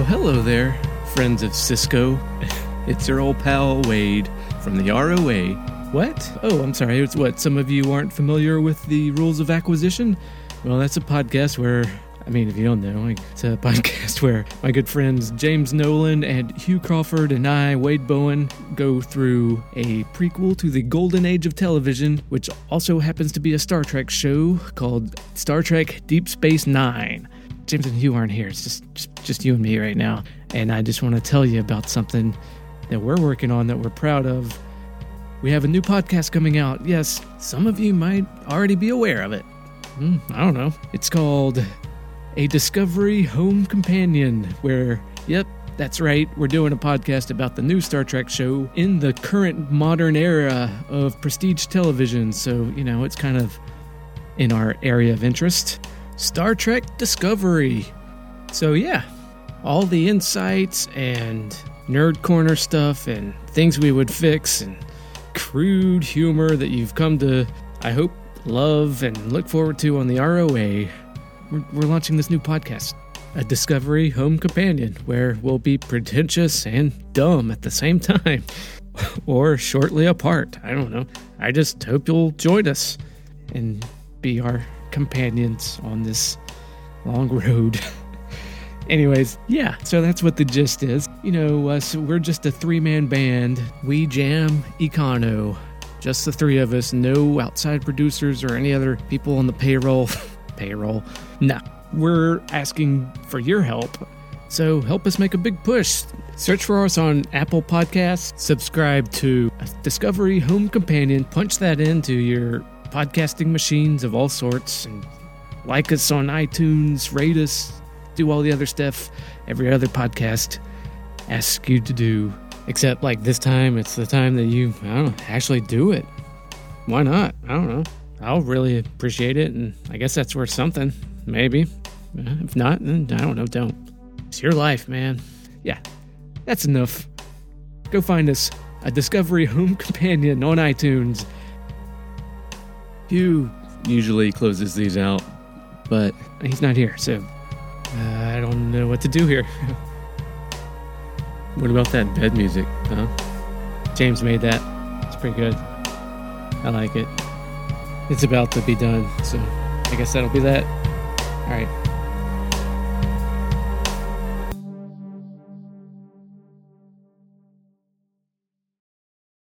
Oh, hello there, friends of Cisco. It's your old pal Wade from the ROA. What? Oh, I'm sorry. It's what? Some of you aren't familiar with the Rules of Acquisition? Well, that's a podcast where, if you don't know, it's a podcast where my good friends James Nolan and Hugh Crawford and I, Wade Bowen, go through a prequel to the golden age of television, which also happens to be a Star Trek show called Star Trek Deep Space Nine. James and Hugh aren't here. It's just you and me right now. And I just want to tell you about something that we're working on that we're proud of. We have a new podcast coming out. Yes, some of you might already be aware of it. I don't know. It's called A Discovery Home Companion, where, yep, that's right, we're doing a podcast about the new Star Trek show in the current modern era of prestige television. So, it's kind of in our area of interest. Star Trek Discovery. So yeah, all the insights and nerd corner stuff and things we would fix and crude humor that you've come to, I hope, love and look forward to on the ROA. We're launching this new podcast, A Discovery Home Companion, where we'll be pretentious and dumb at the same time or shortly apart. I don't know. I just hope you'll join us and be our companions on this long road. Anyways, yeah, so that's what the gist is. So we're just a three-man band. We jam Econo. Just the three of us, no outside producers or any other people on the payroll. Payroll? Nah, we're asking for your help. So help us make a big push. Search for us on Apple Podcasts. Subscribe to Discovery Home Companion. Punch that into your podcasting machines of all sorts, and like us on iTunes, rate us, do all the other stuff every other podcast asks you to do, except like this time it's the time that you actually do it. Why not? I don't know. I'll really appreciate it, and I guess that's worth something. Maybe if not, then I don't know. Don't. It's your life, man. Yeah, that's enough. Go find us, A Discovery Home Companion, on iTunes. Hugh usually closes these out, but he's not here, so I don't know what to do here. What about that bed music, huh? James made that. It's pretty good. I like it. It's about to be done, so I guess that'll be that. All right.